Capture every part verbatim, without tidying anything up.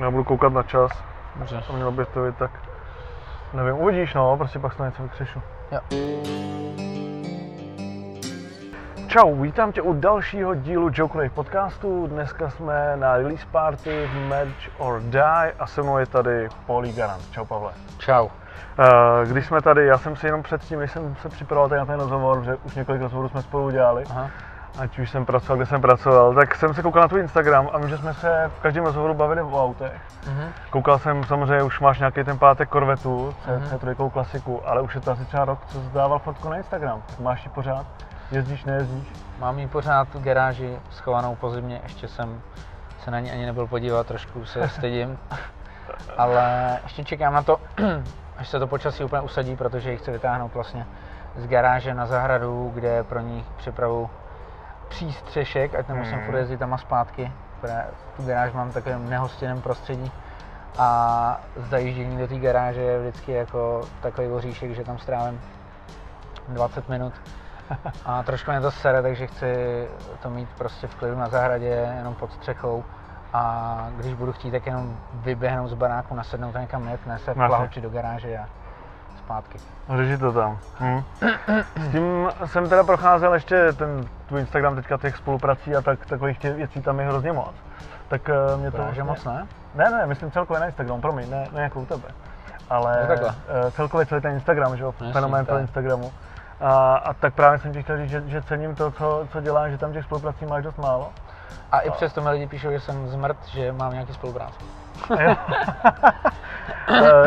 Já budu koukat na čas. Dobře. A mělo by to být tak... Nevím, uvidíš, no, prostě pak se něco vykřešu. Jo. Čau, vítám tě u dalšího dílu Joke podcastu. Dneska jsme na release party v Merch or Die a se mnou je tady Paul E. Garant. Čau, Pavle. Čau. Když jsme tady, já jsem si jenom předtím, když jsem se připravoval tady na ten rozhovor, že už několik rozhovorů jsme spolu dělali, aha, ať už jsem pracoval, kde jsem pracoval, tak jsem se koukal na tvůj Instagram a vím, že jsme se v každém rozhovoru bavili o autech. Uh-huh. Koukal jsem, samozřejmě už máš nějaký ten pátek Corvetu, C tři uh-huh. klasiku, ale už je to asi třeba rok, co zdával fotku na Instagram. Máš ji pořád? Jezdíš, nejezdíš? Mám ji pořád v garáži schovanou po zimě, ještě jsem se na ní ani nebyl podívat, trošku se stydím, ale ještě čekám na to, až se to počasí úplně usadí, protože ji chci vytáhnout vlastně z garáže na zahradu, kde pro ní připravu přístřešek, ať nemusím hmm. furt jezdit tam a zpátky, protože tu garáž mám v takovém nehostinném prostředí a zajíždění do té garáže je vždycky jako takový oříšek, že tam strávím dvacet minut a trošku mě to sere, takže chci to mít prostě v klidu na zahradě, jenom pod střechou a když budu chtít, tak jenom vyběhnout z baráku, nasednout a někam jet, ne se plahočit do garáže a zpátky. Řeši to tam. Hm. S tím jsem teda procházel ještě ten tvůj Instagram teďka těch spoluprací a tak, takových těch věcí tam je hrozně moc. Tak mě to... Garáže moc ne? Ne, ne, myslím celkově na Instagram, promiň, ne, ne jako u tebe. Ale celkově celý ten Instagram, že jo, fenomén toho Instagramu. A, a tak právě jsem ti chtěl říct, že, že cením to, co, co děláš, že tam těch spoluprací máš dost málo. A, a i přesto mi lidi píšou, že jsem zmrt, že mám nějaký spolupráce.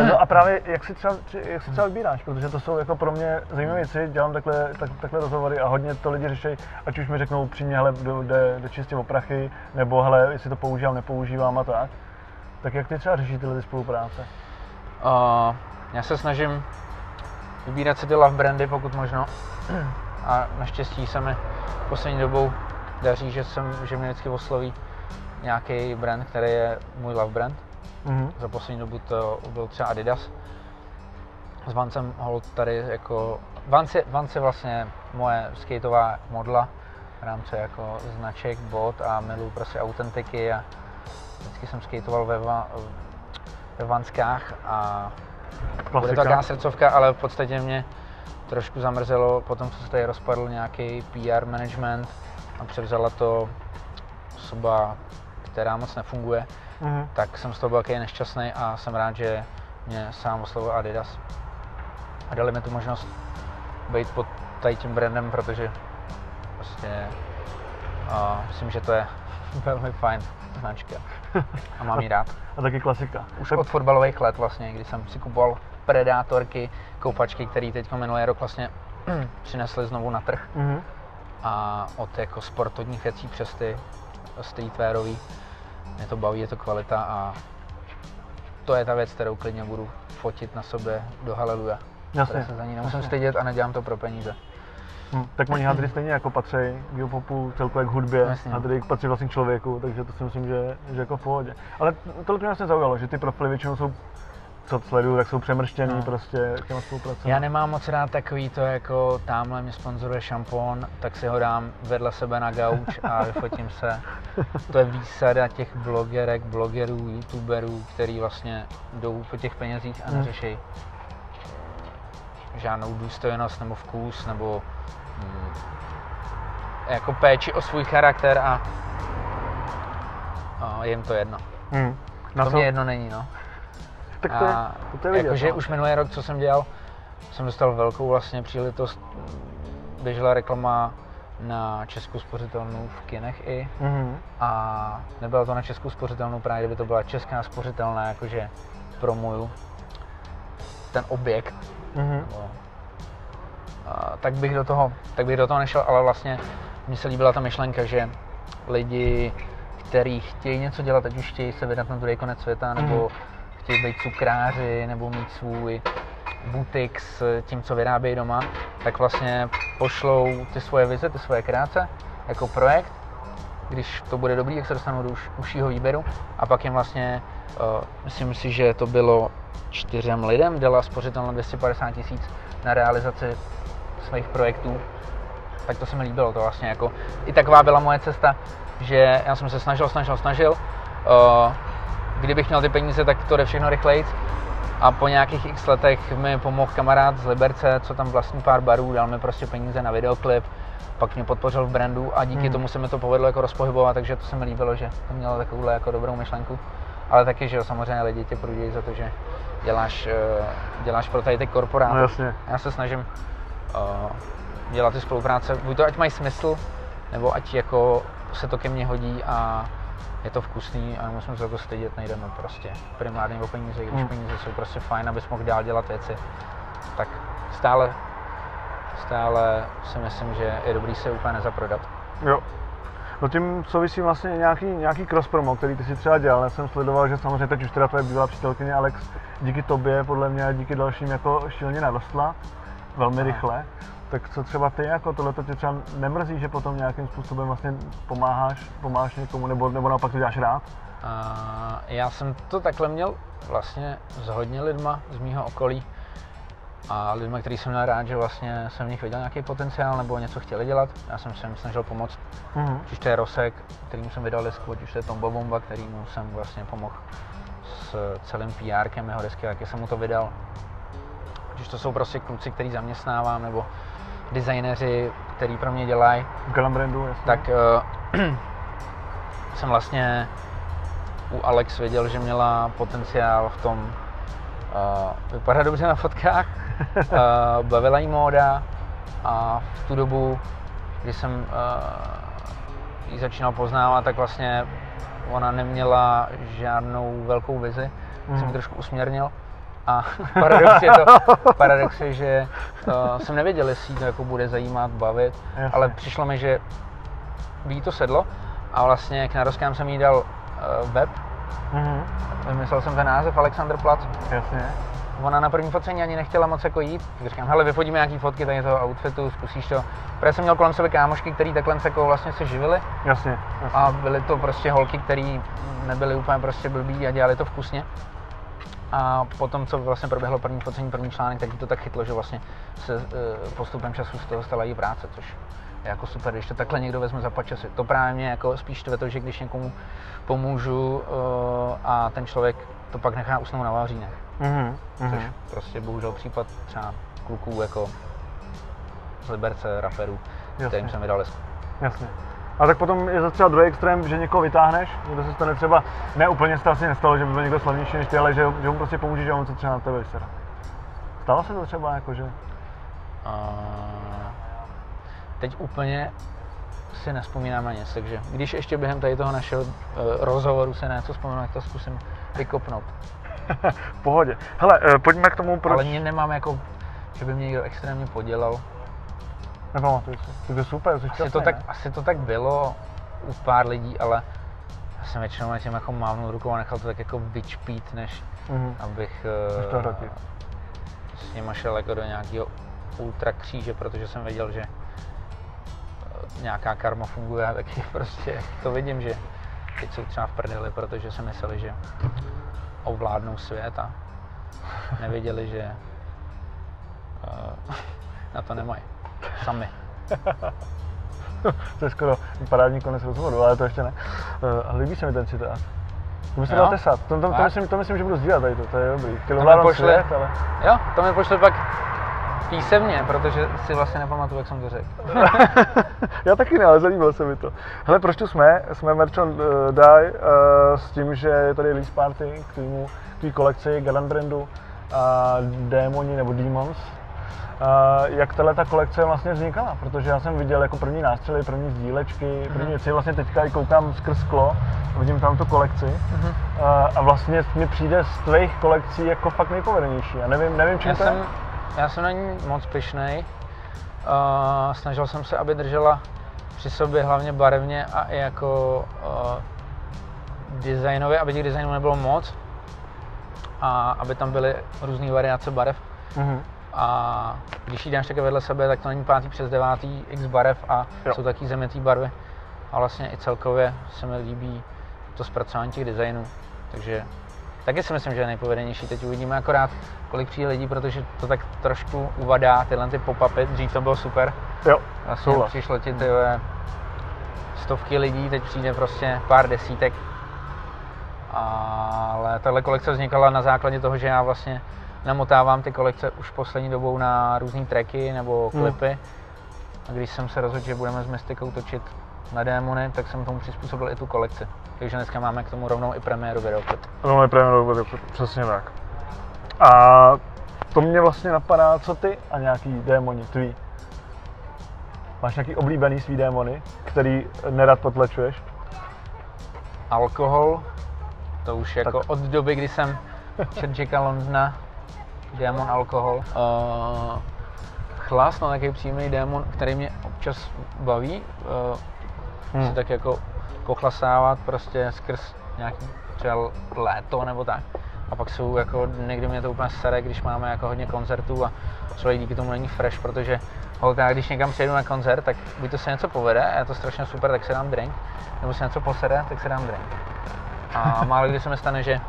No a právě jak si třeba, jak si třeba vybíráš, protože to jsou jako pro mě zajímavé věci, dělám takhle, tak, takhle rozhovory a hodně to lidi řeší, ať už mi řeknou přímě, hele, jde, jde čistě o prachy, nebo hele, jestli to používám, nepoužívám a tak. Tak jak ty třeba řešíš tyhle spolupráce? Uh, já se snažím vybírat si ty love brandy, pokud možno. A naštěstí se mi poslední dobou daří, že, jsem, že mě vždycky osloví nějaký brand, který je můj love brand. Mm-hmm. Za poslední dobu to byl třeba Adidas. S Vansem hold tady jako... Vans je, Vans je vlastně moje skateová modla v rámci jako značek, bot a miluji prostě autentiky a vždycky jsem skateoval ve, va, ve Vanskách a klasika. Bude to taková srdcovka, ale v podstatě mě trošku zamrzelo potom, co se tady rozpadl nějaký P R management a převzala to osoba, která moc nefunguje, mm-hmm. tak jsem z toho byl takový nešťastný a jsem rád, že mě sám oslovil Adidas a dali mi tu možnost být pod tady tím brandem, protože prostě uh, myslím, že to je velmi fajn značka a mám ji rád. A taky klasika. Už od fotbalových let vlastně, kdy jsem si kupoval Predátorky, koupačky, které teď minulý rok vlastně přinesli znovu na trh. Mm-hmm. A od jako sportovních věcí přes ty streetwearový, mě to baví, je to kvalita a to je ta věc, kterou klidně budu fotit na sobě do haleluja. Jasně. Se za ní nemusím stydět a nedělám to pro peníze. Hmm, tak moji hadry stejně jako patří k geopopu, celkově k hudbě, hadry patří vlastně člověku, takže to si myslím, že, že jako v pohodě. Ale tohle mě vlastně zaujalo, že ty profily většinou jsou, co sleduju, tak jsou přemrštěný no. prostě k těma spolupracovat. Já nemám moc rád takový to jako tamhle mě sponzoruje šampon, tak si ho dám vedle sebe na gauč a vyfotím se. To je výsada těch blogerek, blogerů, youtuberů, který vlastně jdou po těch penězích a neřeší hmm. žádnou důstojnost nebo vkus nebo Hmm. jako péči o svůj charakter a, a jim to jedno. Hmm. To mě jedno není, no. Tak to, a to, to je vidět, jakože no. Už minulý rok, co jsem dělal, jsem dostal velkou vlastně příležitost, běžela reklama na Českou spořitelnu v kinech i hmm. a nebyla to na Českou spořitelnu, právě kdyby to byla Česká spořitelná, jakože promuju ten objekt. Hmm. Uh, tak bych do toho, tak bych do toho nešel, ale vlastně mně se líbila ta myšlenka, že lidi, kteří chtějí něco dělat, ať už chtějí se vydat na druhý konec světa, nebo chtějí být cukráři, nebo mít svůj butik s tím, co vyrábějí doma, tak vlastně pošlou ty svoje vize, ty svoje kreace jako projekt. Když to bude dobrý, tak se dostanou do užšího výběru a pak jim vlastně, uh, myslím si, že to bylo čtyřem lidem, dala spořitelna dvě stě padesát tisíc na realizaci svých projektů, tak to se mi líbilo, to vlastně jako, i taková byla moje cesta, že já jsem se snažil, snažil, snažil, uh, kdybych měl ty peníze, tak to jde všechno rychlejc. A po nějakých x letech mi pomohl kamarád z Liberce, co tam vlastní pár barů, dal mi prostě peníze na videoklip, pak mě podpořil v brandu a díky hmm. tomu se mi to povedlo jako rozpohybovat, takže to se mi líbilo, že to mělo takovouhle jako dobrou myšlenku. Ale taky, že jo, samozřejmě lidi tě prudějí za to, že děláš, děláš pro tady ty korporáty. No, jasně. Já se snažím uh, dělat ty spolupráce, buď to ať mají smysl, nebo ať jako se to ke mně hodí a je to vkusný a nemusím se za to stydět, nejdeme prostě primárně o peníze, i když hmm. peníze jsou prostě fajn, abys mohl dál dělat věci, tak stále, stále si myslím, že je dobrý se úplně nezaprodat. Jo. No tím souvisí vlastně nějaký, nějaký cross promo, který ty si třeba dělal. Já jsem sledoval, že samozřejmě teď už teda tvoje bývalá přítelkyně Alex díky tobě, podle mě, a díky dalším jako šíleně narostla, velmi Aha. rychle. Tak co třeba ty jako tohleto tě třeba nemrzí, že potom nějakým způsobem vlastně pomáháš, pomáháš někomu, nebo, nebo naopak to děláš rád? A já jsem to takhle měl vlastně s hodně lidma z mýho okolí a lidma, který jsem měl rád, že vlastně jsem v nich viděl nějaký potenciál nebo něco chtěli dělat. Já jsem se jim snažil pomoct, mm-hmm. ať už to je Rosek, kterýmu jsem vydal desku, ať už to je Tombo Bomba, kterýmu jsem vlastně pomohl s celým pé érkem jeho desky, jak jsem mu to vydal. Ať už to jsou prostě kluci, který zaměstnávám, nebo designéři, který pro mě dělají. V GARANDBRANDu, jasně. Tak uh, jsem vlastně u Alex věděl, že měla potenciál v tom, uh, vypadá dobře na fotkách, uh, bavila jí móda a v tu dobu, kdy jsem uh, ji začínal poznávat, tak vlastně ona neměla žádnou velkou vizi, mm. jsem ji trošku usměrnil. A paradox je to, paradox je, že uh, jsem nevěděl, jestli to jako bude zajímat, bavit, Jasně. ale přišlo mi, že by jí to sedlo a vlastně k narozkám jsem jí dal uh, web, mm-hmm. vymyslel jsem ten název Aleksandr Plác. Jasně. Ona na první focení ani nechtěla moc jako jít, říkám, hele, vyfotíme nějaký fotky tady toho outfitu, zkusíš to. Protože jsem měl kolem sebe kámošky, který takhle se jako vlastně se živily. Jasně, jasně. A byly to prostě holky, které nebyly úplně prostě blbý a dělali to vkusně. A potom, co vlastně proběhlo první focení, první článek, tak to tak chytlo, že vlastně se e, postupem času z toho stala i práce, což je jako super, když to takhle někdo vezme za pačasy. To právě mě jako spíš tve to, že když někomu pomůžu e, a ten člověk to pak nechá usnout na vavřínech, mm-hmm. což prostě bohužel případ třeba kluků jako z Liberce, raperů, kterým jsem vydal lesku. Jasně. A tak potom je zase třeba druhý extrém, že někoho vytáhneš, někdo se stane třeba, ne úplně se to asi nestalo, že by byl někdo slavnější než ty, ale že, že mu prostě pomůže, že on se třeba na tebe vysere. Stalo se to třeba jako, že? A... Teď úplně si nespomínám na nic, takže když ještě během tady toho našeho uh, rozhovoru se na něco vzpomínám, tak to zkusím vykopnout. V pohodě. Hele, uh, pojďme k tomu, proč... Ale nemám jako, že by mě někdo extrémně podělal. Nepamatuji si. To je super, jsi asi časný, to tak, asi to tak bylo u pár lidí, ale já jsem většinou na tím jako mávnul rukou a nechal to tak jako vyčpít, než mm-hmm. abych uh, s nima šel jako do nějakého ultra kříže, protože jsem věděl, že nějaká karma funguje a taky prostě to vidím, že teď jsou třeba v prdeli, protože si mysleli, že ovládnou svět a nevěděli, že uh, na to nemají. Sami. To je skoro parádní konec rozhovoru, ale to ještě ne. Uh, líbí se mi ten citát. To byste dal tesat. To, to, to, myslím, to myslím, že budu sdílet tady to, to je dobrý. Ty ovládám svět, ale... Jo, to mi pošle pak písemně, protože si vlastně nepamatuju, jak jsem to řekl. Já taky ne, ale zalíbil se mi to. Hele, proč tu jsme? Jsme Merchant uh, Die uh, s tím, že je tady release party k týmu, k tý kolekci GARANDBRANDu a Démoni nebo Demons. Uh, jak tato kolekce vlastně vznikala, protože já jsem viděl jako první nástřely, první sdílečky, mm-hmm. první věci, vlastně teďka i koukám skrz sklo, vidím tam tu kolekci mm-hmm. uh, a vlastně mi přijde z tvých kolekcí jako fakt nejpovedenější, já nevím, nevím čím já to jsem, je. Já jsem na ní moc pyšnej, uh, snažil jsem se, aby držela při sobě hlavně barevně a i jako uh, designově, aby těch designů nebylo moc a aby tam byly různé variace barev. Mm-hmm. A když ji dáš také vedle sebe, tak to není pátý přes devátý x barev a jo. jsou taky zemětý barvy. A vlastně i celkově se mi líbí to zpracování těch designů. Takže taky si myslím, že je nejpovedenější. Teď uvidíme akorát, kolik přijde lidí, protože to tak trošku uvadá tyhle ty pop-upy. Dřív to bylo super. Jo, vlastně přišlo ti tyhle stovky lidí, teď přijde prostě pár desítek. Ale tahle kolekce vznikala na základě toho, že já vlastně namotávám ty kolekce už poslední dobou na různé tracky nebo klipy. Hmm. A když jsem se rozhodl, že budeme s Mystikou točit na démony, tak jsem tomu přizpůsobil i tu kolekci. Takže dneska máme k tomu rovnou i premiéru videoklip. Rovnou i premiéru videoklip, přesně tak. A to mě vlastně napadá, co ty a nějaký démoni tvý. Máš nějaký oblíbený svý démony, který nerad potlačuješ? Alkohol. To už jako tak. Od doby, kdy jsem čet Jacka Londona, démon alkohol. Uh, Chlas, no takový příjemný démon, který mě občas baví. Uh, hmm. Si tak jako pochlasávat prostě skrz nějaký třeba léto nebo tak. A pak jsou jako, někdy mě to úplně sere, když máme jako hodně koncertů a člověk díky tomu není fresh, protože holka, když někam přijedu na koncert, tak buď to se něco povede a je to strašně super, tak se dám drink, nebo se něco posere, tak se dám drink. A málo kdy se mi stane, že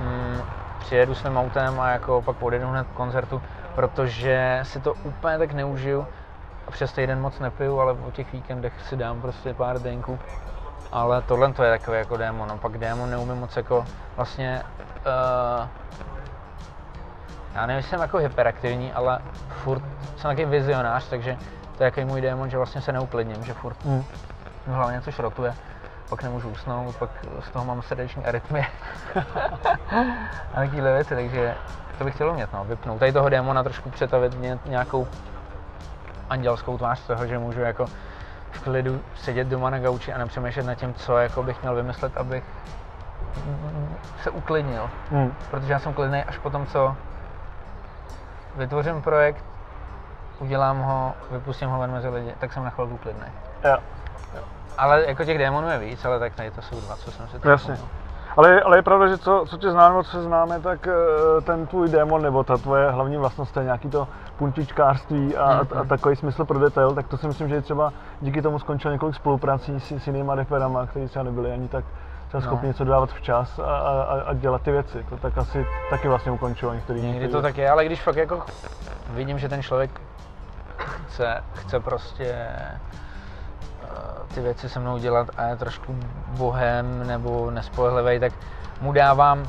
mm, přijedu svým autem a jako pak odjedu hned k koncertu, protože si to úplně tak neužiju a přes týden moc nepiju, ale po těch víkendech si dám prostě pár drinků. Ale tohle to je takový jako démon, no pak démon neumím moc jako vlastně, uh, já nevím, jsem jako hyperaktivní, ale furt jsem takový vizionář, takže to je jaký můj démon, že vlastně se neuklidním, že furt mm. hlavně něco šrotuje, pak nemůžu usnout, pak z toho mám srdeční arytmie a takovýhle věci, takže to bych chtěl umět, no, vypnout. Tady toho démona trošku přetavit nějakou andělskou tvář toho, že můžu jako v klidu sedět doma na gauči a nepřemýšlet nad tím, co jako bych měl vymyslet, abych se uklidnil. Hmm. Protože já jsem klidnej až po tom, co vytvořím projekt, udělám ho, vypustím ho ven mezi lidi, tak jsem na chvilku klidnej. Jo. Jo. Ale jako těch démonů je víc, ale tak tady to jsou dva, co jsem si tak Jasně. Ale, ale je pravda, že co, co tě známe, nebo co se známe, tak ten tvůj démon, nebo ta tvoje hlavní vlastnost, to je nějaký to puntičkářství a, a, a takový smysl pro detail, tak to si myslím, že třeba díky tomu skončilo několik spoluprací s, s jinýma reperama, kteří třeba nebyli ani tak třeba schopni něco dávat včas a, a, a dělat ty věci. To tak asi taky vlastně ukončilo některý. Někdy to tak je, ale když fakt jako vidím, že ten člověk chce, chce prostě ty věci se mnou dělat a je trošku bohem nebo nespolehlivý, tak mu dávám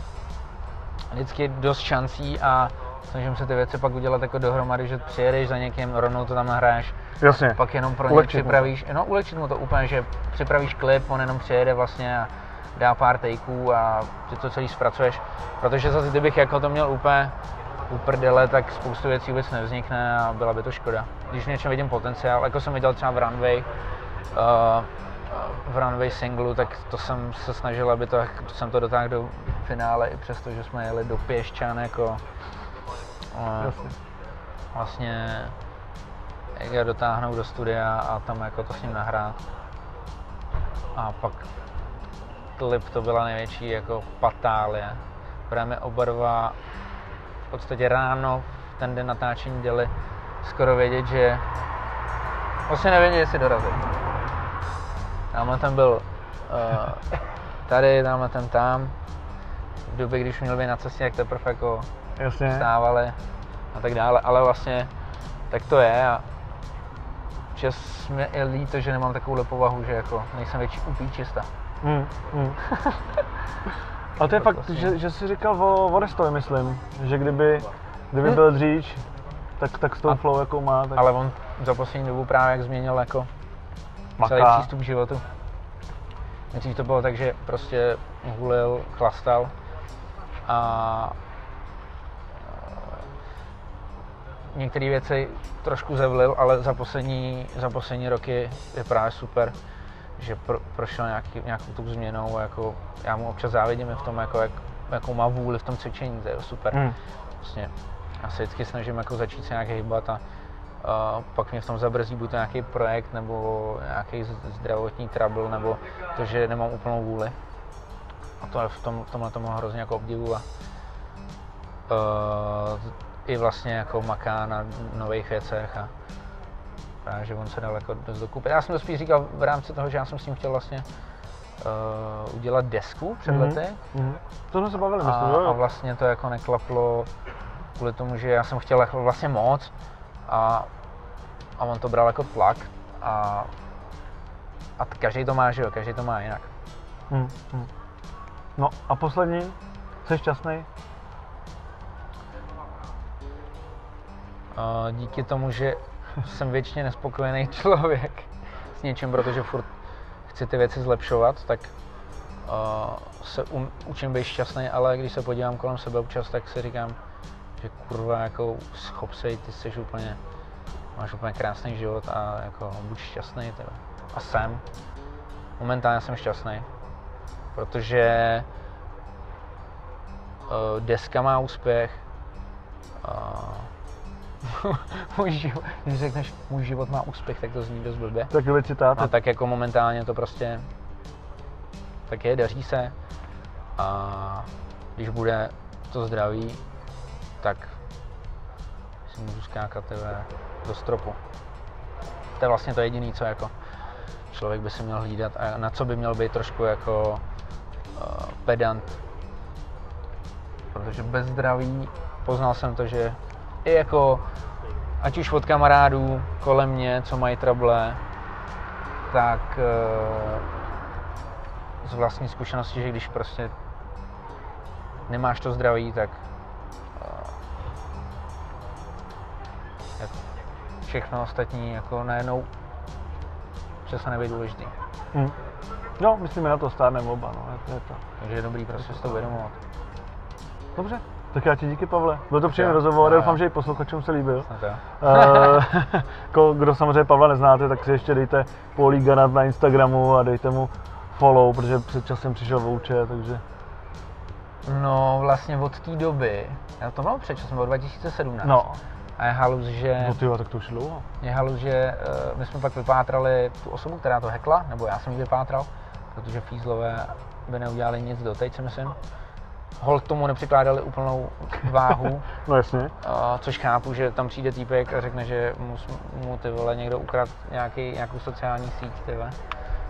vždycky dost šancí a snažím se ty věci pak udělat jako dohromady, že přijedeš za někým, rovnou to tam nahraješ, Jasně. pak jenom pro něj připravíš, no ulečit mu to úplně, že připravíš klip, on jenom přijede vlastně a dá pár takeů a ty to celý zpracuješ, protože zase kdybych jako to měl úplně u prdele, tak spoustu věcí vůbec nevznikne a byla by to škoda. Když v něčem vidím potenciál, jako jsem viděl třeba v Runway, Uh, v Runway singlu, tak to jsem se snažil, aby to, jsem to dotáhl do finále, i přesto, že jsme jeli do Písečan jako uh, vlastně jak je dotáhnout do studia a tam jako to s ním nahrát. A pak klip to byla největší jako patálie. Právě oba dva v podstatě ráno v ten den natáčení děli skoro vědět, že vlastně nevěděli, jestli dorazí. Tamhle ten byl uh, tady, tamhle ten tam. V době, když měl být na cestě, jak teprve jako Jasně. vstávali a tak dále, ale vlastně tak to je a čas mi je líto, že nemám takovou povahu, že jako nejsem větší upíčista. Mm, mm. Ale to je fakt, vlastně. že, že jsi říkal o Oristovi, myslím, že kdyby, kdyby byl dříč, tak, tak s tou flow jakou má. Tak... Ale on za poslední dobu právě jak změnil jako celý přístup k životu. Dřív to bylo tak, že prostě hulil, chlastal a některé věci trošku zevlil, ale za poslední, za poslední roky je právě super, že pro, prošel nějaký, nějakou tu změnou. Jako, já mu občas závidím v tom, jako, jak, jakou má vůli v tom cvičení, to je super. Hmm. Vlastně, já se vždycky snažím jako začít se nějak hejbat a Uh, pak mě v tom zabrzdí buď to nějaký projekt, nebo nějaký zdravotní trouble, nebo to, že nemám úplnou vůli. A to v, tom, v tomhle tomu hrozně jako obdivu a uh, i vlastně jako maká na nových věcech a právě, že on se dal jako dost dokupit. Já jsem to spíš říkal v rámci toho, že já jsem s ním chtěl vlastně uh, udělat desku před mm-hmm. lety. Mm-hmm. To jsme se bavili, myslím, a, a vlastně to jako neklaplo kvůli tomu, že já jsem chtěl jako vlastně moc. A, a on to bral jako tlak a, a každý to má, že jo, každý to má jinak. Hmm, hmm. No a poslední, jsi šťastný? Díky tomu, že jsem věčně nespokojený člověk s něčím, protože furt chci ty věci zlepšovat, tak se um, učím být šťastný, ale když se podívám kolem sebe občas, tak si říkám, že kurva, jako schop se, ty jsi úplně, máš úplně krásný život a jako buď šťastný teda. A jsem. Momentálně jsem šťastný, protože uh, deska má úspěch. Uh, můj život, když řekneš, můj život má úspěch, tak to zní dost blbě. Tak byly citáty. A tak jako momentálně to prostě tak je, daří se. A když bude to zdraví, tak si můžu skákat tebe do stropu. To je vlastně to jediné, co jako člověk by se měl hlídat a na co by měl být trošku jako uh, pedant. Protože bez zdraví poznal jsem to, že i jako, ať už od kamarádů kolem mě, co mají trable, tak uh, z vlastní zkušenosti, že když prostě nemáš to zdraví, tak všechno ostatní jako najednou přesně nebyl důležitý. Hmm. No, myslíme na to, stárneme oba, no, je to, je to. Takže je dobrý prostě si to uvědomovat. Dobře, tak já ti díky, Pavle. Byl to příjemný rozhovor, doufám, že i posluchačům se líbil. uh, kdo samozřejmě Pavla neznáte, tak si ještě dejte Paul E. Garant na Instagramu a dejte mu follow, protože před časem přišel voucher, takže... No, vlastně od té doby, já to bylo před časem, bylo dva tisíce sedmnáct. No. A je halus, že... No tyjo, tak to už je dlouho. Je halus, že uh, my jsme pak vypátrali tu osobu, která to hackla, nebo já jsem ji vypátral, protože fízlové by neudělali nic doteď, si myslím. Holt tomu nepřikládali úplnou váhu. No jasně. Uh, což chápu, že tam přijde týpek a řekne, že mu, mu ty vole někdo ukradl nějaký, nějakou sociální síť, ty vole.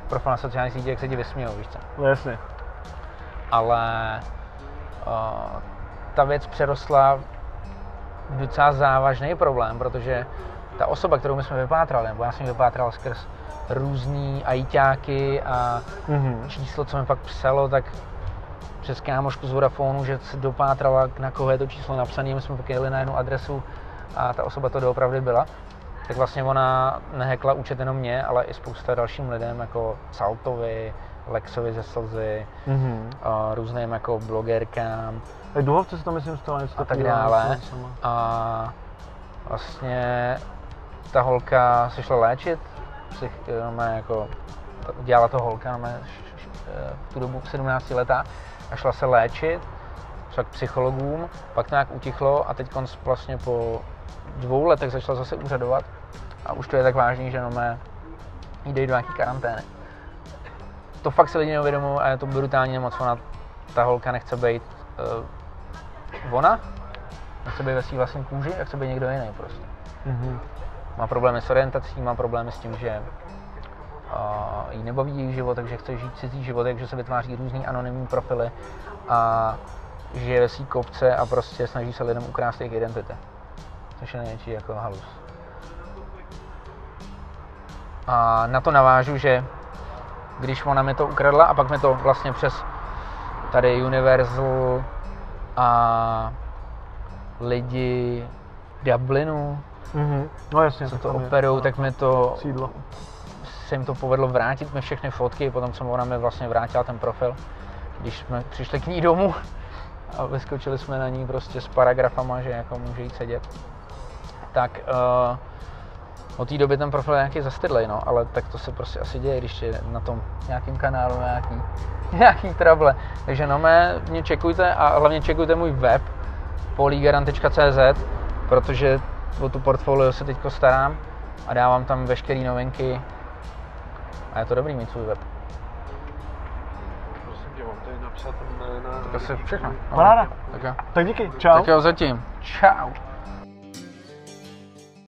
Profil na sociální síti, jak se ti vysměl, víš co? No jasně. Ale uh, ta věc přerostla docela závažný problém, protože ta osoba, kterou my jsme vypátrali, nebo já jsem ji vypátral skrz různý ajťáky a mm-hmm. číslo, co mi pak psalo, tak přes kámošku z Vodafonu, že se dopátrala, na koho je to číslo napsané, my jsme pak jeli na jednu adresu a ta osoba to doopravdy byla. Tak vlastně ona nehekla účet jenom mě, ale i spousta dalším lidem, jako Saltovi, Lexovi ze Slzy, mm-hmm. různým jako blogerkám. Tak Duhovce se to myslím stalo něco a tak dále. A vlastně ta holka se šla léčit, Psych, jako, dělala to holka no, v tu dobu sedmnácti letá a šla se léčit, šla k psychologům, pak to nějak utichlo a teď vlastně po dvou letech začala zase úřadovat a už to je tak vážný, že no mé jde do nějaký karantény. To fakt se lidi neuvědomují a je to brutálně moc, ona, ta holka nechce být uh, ona, nechce být ve svý vlastní kůži a chce být někdo jiný prostě. Mm-hmm. Má problémy s orientací, má problémy s tím, že uh, jí nebaví její život, takže chce žít cizí život, takže se vytváří různý anonymní profily a žije ve svý kopce a prostě snaží se lidem ukrást jejich identity. Což je něčí jako halus. A na to navážu, že když ona mi to ukradla a pak mi to vlastně přes tady Universal a lidi Dublinu, mm-hmm. no jasně, co to operou, je, tak mi to sídlo. Se jim to povedlo vrátit mi všechny fotky, potom jsem ona mi vlastně vrátila ten profil, když jsme přišli k ní domů a vyskočili jsme na ní prostě s paragrafama, že jako může jít sedět, tak uh, od té doby ten profil je nějaký zastydlej, no, ale tak to se prostě asi děje, když je na tom nějakým kanálu nějaký, nějaký trable. Takže no mé, mě čekujte a hlavně čekujte můj web poligarantička tečka cé zet, protože o tu portfolio se teď starám a dávám tam veškeré novinky a je to dobrý mít svůj web. Prosím tě, mám tady napsat jména. Tak asi všechno. Paráda. Tak, tak díky, čau. Tak jo, zatím. Čau.